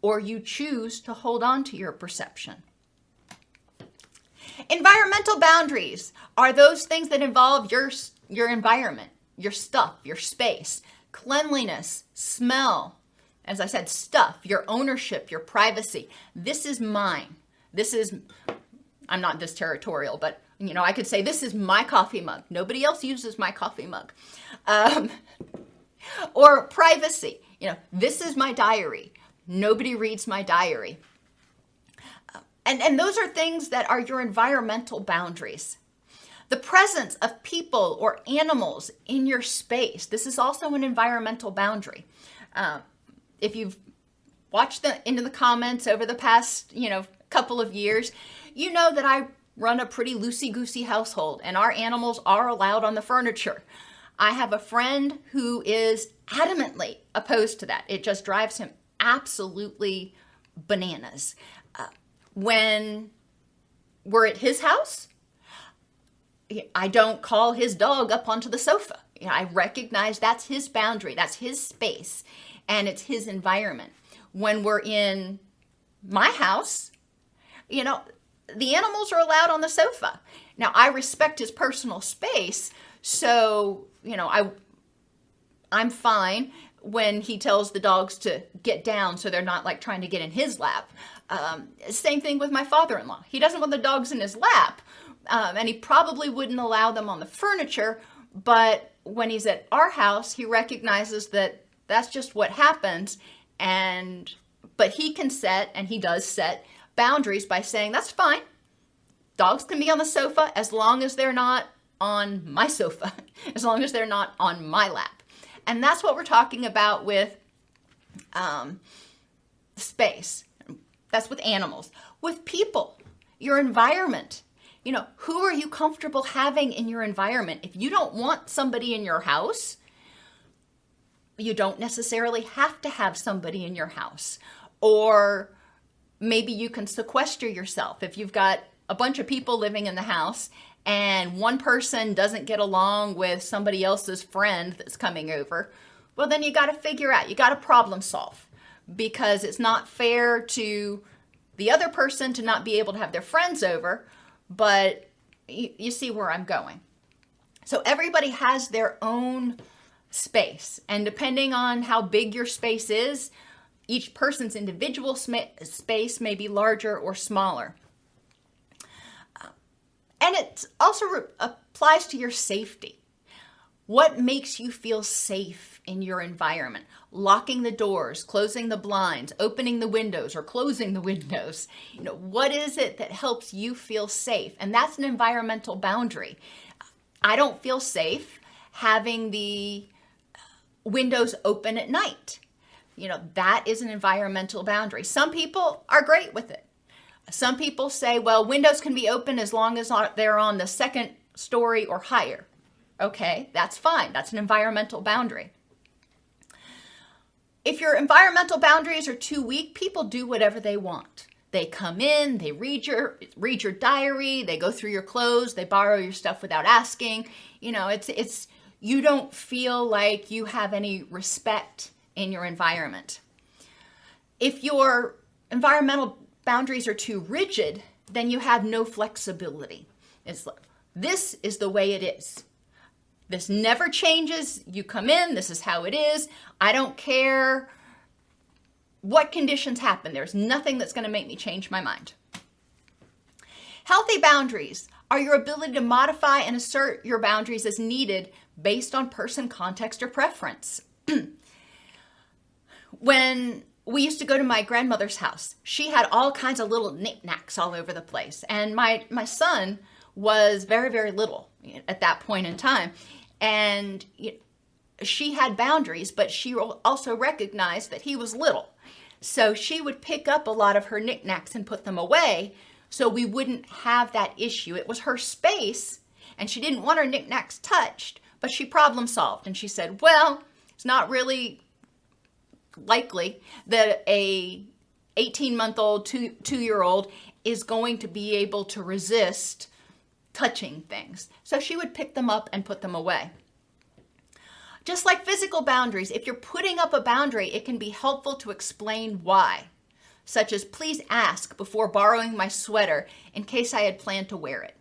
or you choose to hold on to your perception. Environmental boundaries are those things that involve your, your environment, your stuff, your space, cleanliness, smell, as I said, stuff, your ownership, your privacy. This is mine. This is, I'm not this territorial, but you know, I could say this is my coffee mug. Nobody else uses my coffee mug. Um, or privacy, you know, this is my diary. Nobody reads my diary. And, and those are things that are your environmental boundaries. The presence of people or animals in your space. This is also an environmental boundary. Uh, if you've watched the into the comments over the past, you know, couple of years, you know that I run a pretty loosey-goosey household, and our animals are allowed on the furniture. I have a friend who is adamantly opposed to that. It just drives him absolutely bananas. Uh, When we're at his house, I don't call his dog up onto the sofa. You know, I recognize that's his boundary, that's his space, and it's his environment. When we're in my house, you know, the animals are allowed on the sofa. Now, I respect his personal space, so, you know, I, I'm fine when he tells the dogs to get down so they're not like trying to get in his lap. Um, same thing with my father-in-law. He doesn't want the dogs in his lap, um, and he probably wouldn't allow them on the furniture, but when he's at our house, he recognizes that that's just what happens, and but he can set, and he does set, boundaries by saying, that's fine. Dogs can be on the sofa as long as they're not on my sofa, as long as they're not on my lap. And that's what we're talking about with um, space. That's with animals. With people, your environment, you know, who are you comfortable having in your environment? If you don't want somebody in your house, you don't necessarily have to have somebody in your house. Or maybe you can sequester yourself. If you've got a bunch of people living in the house and one person doesn't get along with somebody else's friend that's coming over, well, then you got to figure out, you got to problem solve, because it's not fair to the other person to not be able to have their friends over, but you, you see where I'm going. So everybody has their own space, and depending on how big your space is, each person's individual sma- space may be larger or smaller. And it also re- applies to your safety. What makes you feel safe in your environment? Locking the doors, closing the blinds, opening the windows or closing the windows. You know, what is it that helps you feel safe? And that's an environmental boundary. I don't feel safe having the windows open at night. You know, that is an environmental boundary. Some people are great with it. Some people say, well, windows can be open as long as they're on the second story or higher. Okay, that's fine. That's an environmental boundary. If your environmental boundaries are too weak, people do whatever they want. They come in, they read your read your diary, they go through your clothes, they borrow your stuff without asking. You know, it's it's you don't feel like you have any respect in your environment. If your environmental boundaries are too rigid, then you have no flexibility. It's like, this is the way it is. This never changes. You come in, this is how it is. I don't care what conditions happen. There's nothing that's going to make me change my mind. Healthy boundaries are your ability to modify and assert your boundaries as needed based on person, context, or preference. When we used to go to my grandmother's house, she had all kinds of little knickknacks all over the place. And my, my son was very, very little at that point in time. And she had boundaries, but she also recognized that he was little. So she would pick up a lot of her knickknacks and put them away so we wouldn't have that issue. It was her space, and she didn't want her knickknacks touched, but she problem solved. And she said, well, it's not really likely that a eighteen-month-old, two, two-year-old is going to be able to resist touching things. So she would pick them up and put them away. Just like physical boundaries, if you're putting up a boundary, it can be helpful to explain why, such as please ask before borrowing my sweater in case I had planned to wear it.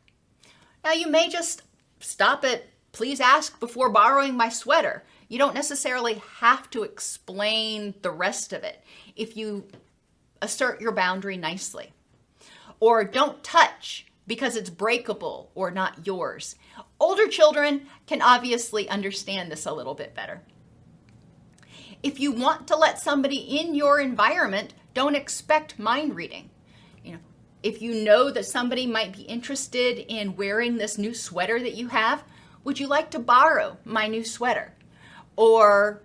Now you may just stop at please ask before borrowing my sweater. You don't necessarily have to explain the rest of it if you assert your boundary nicely. Or don't touch because it's breakable or not yours. Older children can obviously understand this a little bit better. If you want to let somebody in your environment, don't expect mind reading. You know, if you know that somebody might be interested in wearing this new sweater that you have, would you like to borrow my new sweater? Or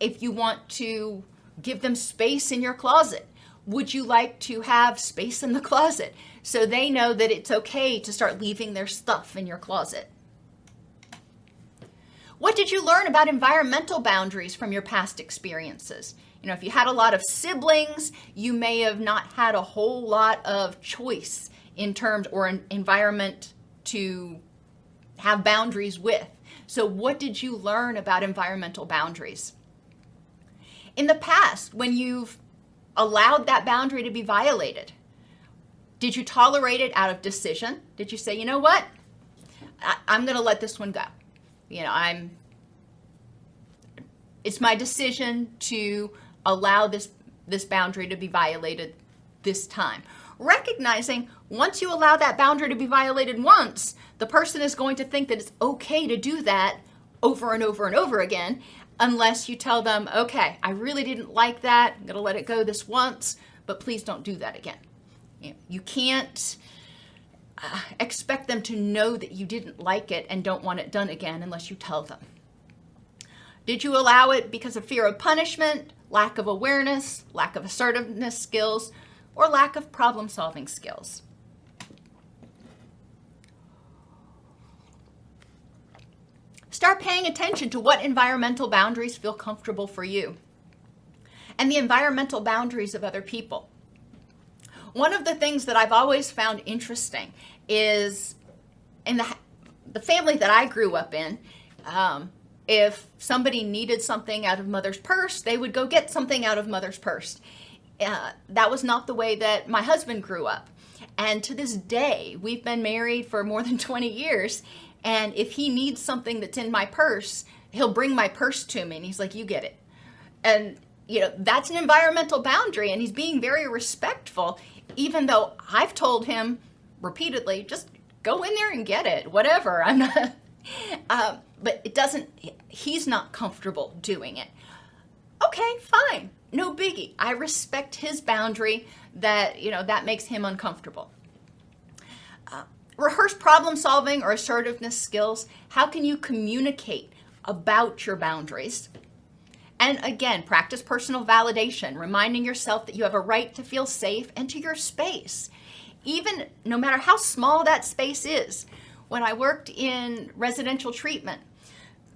if you want to give them space in your closet, would you like to have space in the closet? So they know that it's okay to start leaving their stuff in your closet. What did you learn about environmental boundaries from your past experiences? You know, if you had a lot of siblings, you may have not had a whole lot of choice in terms or an environment to have boundaries with. So what did you learn about environmental boundaries? In the past, when you've allowed that boundary to be violated, did you tolerate it out of decision? Did you say, you know what, I, I'm going to let this one go. You know, I'm, it's my decision to allow this, this boundary to be violated this time. Recognizing once you allow that boundary to be violated once, the person is going to think that it's okay to do that over and over and over again, unless you tell them, okay, I really didn't like that. I'm going to let it go this once, but please don't do that again. You can't uh, expect them to know that you didn't like it and don't want it done again unless you tell them. Did you allow it because of fear of punishment, lack of awareness, lack of assertiveness skills, or lack of problem-solving skills? Start paying attention to what environmental boundaries feel comfortable for you and the environmental boundaries of other people. One of the things that I've always found interesting is in the, the family that I grew up in, um, if somebody needed something out of mother's purse, they would go get something out of mother's purse. Uh, that was not the way that my husband grew up. And to this day, we've been married for more than twenty years. And if he needs something that's in my purse, he'll bring my purse to me. And he's like, you get it. And you know, that's an environmental boundary. And he's being very respectful. Even though I've told him repeatedly, just go in there and get it, whatever. I'm not, uh, but it doesn't, he's not comfortable doing it. Okay, fine, no biggie. I respect his boundary that, you know, that makes him uncomfortable. Uh, rehearse problem solving or assertiveness skills. How can you communicate about your boundaries? And again, practice personal validation, reminding yourself that you have a right to feel safe and to your space, even no matter how small that space is. When I worked in residential treatment,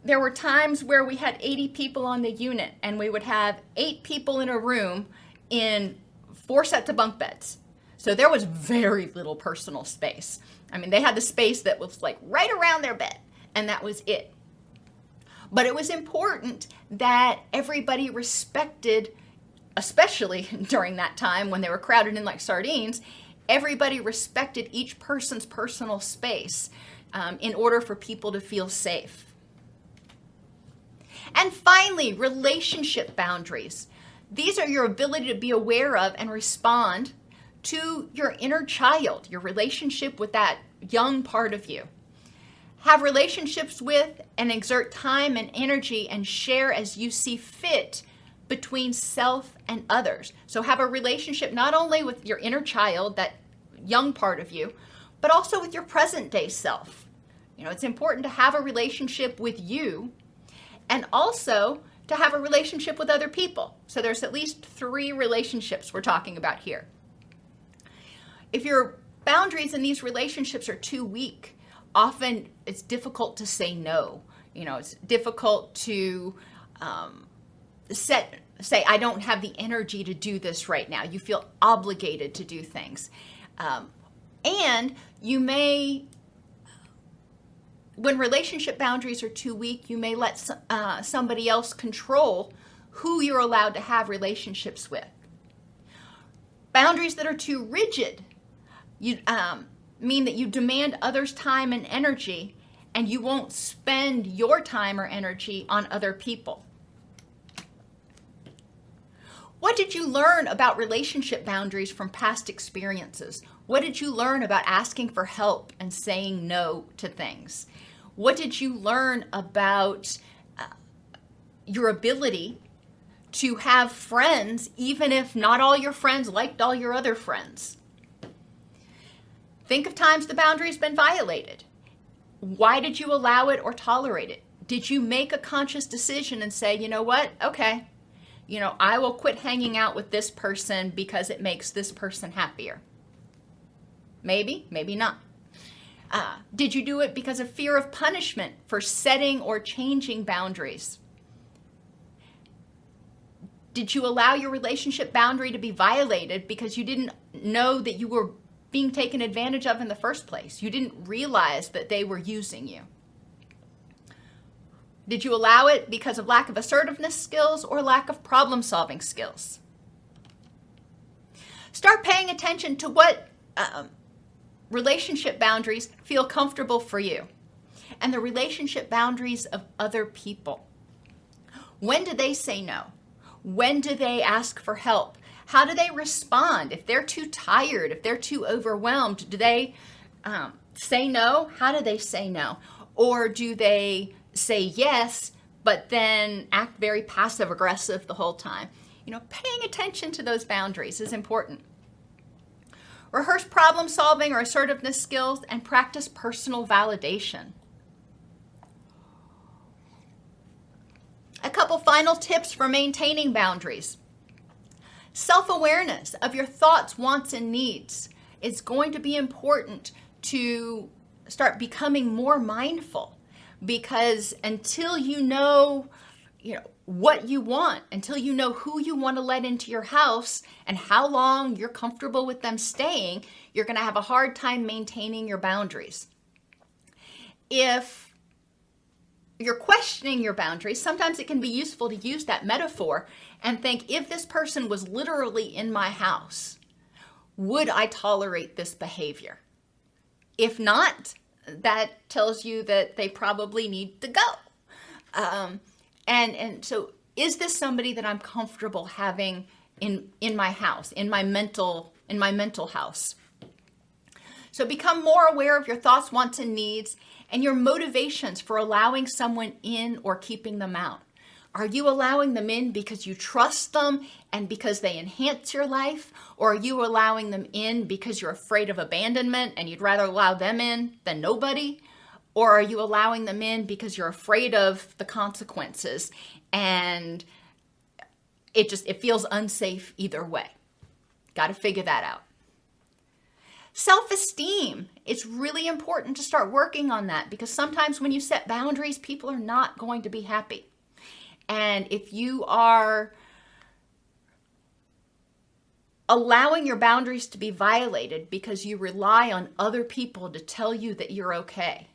there were times where we had eighty people on the unit, and we would have eight people in a room in four sets of bunk beds. So there was very little personal space. I mean, they had the space that was like right around their bed, and that was it. But it was important that everybody respected, especially during that time when they were crowded in like sardines, everybody respected each person's personal space um, in order for people to feel safe. And finally, relationship boundaries. These are your ability to be aware of and respond to your inner child, your relationship with that young part of you. Have relationships with and exert time and energy and share as you see fit between self and others. So have a relationship not only with your inner child, that young part of you, but also with your present day self. You know, it's important to have a relationship with you and also to have a relationship with other people. So there's at least three relationships we're talking about here. If your boundaries in these relationships are too weak, often it's difficult to say no. You know, it's difficult to um, set, say, I don't have the energy to do this right now. You feel obligated to do things. Um, and you may, when relationship boundaries are too weak, you may let some, uh, somebody else control who you're allowed to have relationships with. Boundaries that are too rigid you um, mean that you demand others' time and energy, and you won't spend your time or energy on other people. What did you learn about relationship boundaries from past experiences? What did you learn about asking for help and saying no to things? What did you learn about uh, your ability to have friends, even if not all your friends liked all your other friends? Think of times the boundary's been violated. Why did you allow it or tolerate it? Did you make a conscious decision and say, you know what, okay, you know, I will quit hanging out with this person because it makes this person happier? Maybe, maybe not. Uh, did you do it because of fear of punishment for setting or changing boundaries? Did you allow your relationship boundary to be violated because you didn't know that you were being taken advantage of in the first place? You didn't realize that they were using you. Did you allow it because of lack of assertiveness skills or lack of problem-solving skills? Start paying attention to what um, relationship boundaries feel comfortable for you and the relationship boundaries of other people. When do they say no? When do they ask for help? How do they respond? If they're too tired, if they're too overwhelmed, do they um, say no? How do they say no? Or do they say yes, but then act very passive aggressive the whole time? You know, paying attention to those boundaries is important. Rehearse problem solving or assertiveness skills and practice personal validation. A couple final tips for maintaining boundaries. Self-awareness of your thoughts, wants, and needs is going to be important to start becoming more mindful, because until you know, you know, what you want, until you know who you want to let into your house and how long you're comfortable with them staying, you're going to have a hard time maintaining your boundaries. If you're questioning your boundaries, sometimes it can be useful to use that metaphor and think, if this person was literally in my house, would I tolerate this behavior? If not, that tells you that they probably need to go. Um, and, and so is this somebody that I'm comfortable having in, in my house, in my mental, in my mental house? So become more aware of your thoughts, wants, and needs, and your motivations for allowing someone in or keeping them out. Are you allowing them in because you trust them and because they enhance your life? Or are you allowing them in because you're afraid of abandonment and you'd rather allow them in than nobody? Or are you allowing them in because you're afraid of the consequences and it just, it feels unsafe either way? Got to figure that out. Self-esteem, it's really important to start working on that, because sometimes when you set boundaries, people are not going to be happy. And if you are allowing your boundaries to be violated because you rely on other people to tell you that you're okay,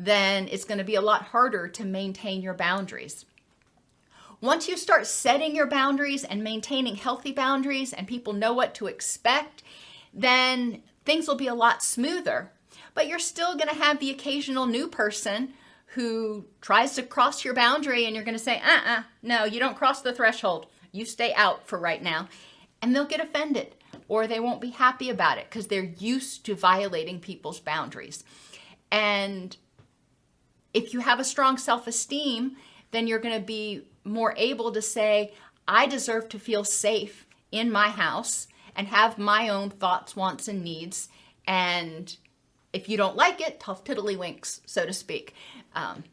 then it's going to be a lot harder to maintain your boundaries. Once you start setting your boundaries and maintaining healthy boundaries and people know what to expect, then things will be a lot smoother, but you're still going to have the occasional new person who tries to cross your boundary, and you're going to say, uh-uh, no, you don't cross the threshold. You stay out for right now. And they'll get offended. or they won't be happy about it because they're used to violating people's boundaries. And if you have a strong self-esteem, then you're going to be more able to say, I deserve to feel safe in my house and have my own thoughts, wants, and needs. And if you don't like it, tough tiddlywinks, so to speak. Um,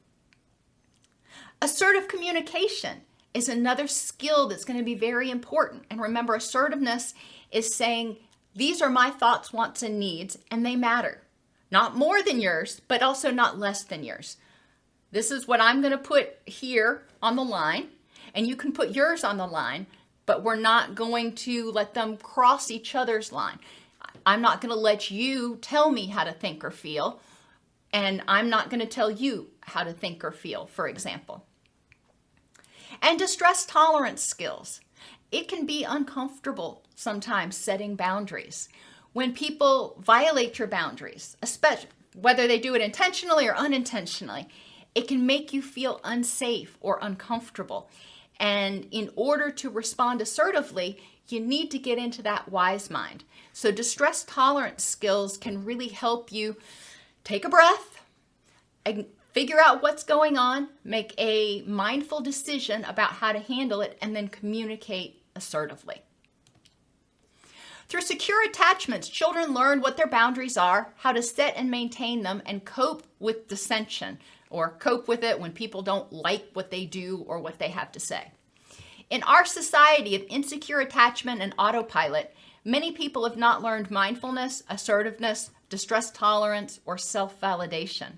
assertive communication is another skill that's going to be very important. And remember, assertiveness is saying, these are my thoughts, wants, and needs, and they matter. Not more than yours, but also not less than yours. This is what I'm going to put here on the line, and you can put yours on the line, but we're not going to let them cross each other's line. I'm not going to let you tell me how to think or feel, and I'm not going to tell you how to think or feel, for example. And distress tolerance skills. It can be uncomfortable sometimes setting boundaries. When people violate your boundaries, especially whether they do it intentionally or unintentionally, it can make you feel unsafe or uncomfortable. And in order to respond assertively, you need to get into that wise mind. So distress tolerance skills can really help you take a breath and figure out what's going on, make a mindful decision about how to handle it, and then communicate assertively. Through secure attachments, children learn what their boundaries are, how to set and maintain them, and cope with dissension, or cope with it when people don't like what they do or what they have to say. In our society of insecure attachment and autopilot, many people have not learned mindfulness, assertiveness, distress tolerance, or self-validation.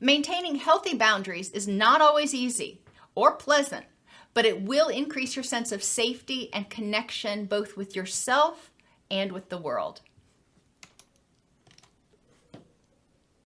Maintaining healthy boundaries is not always easy or pleasant, but it will increase your sense of safety and connection both with yourself and with the world.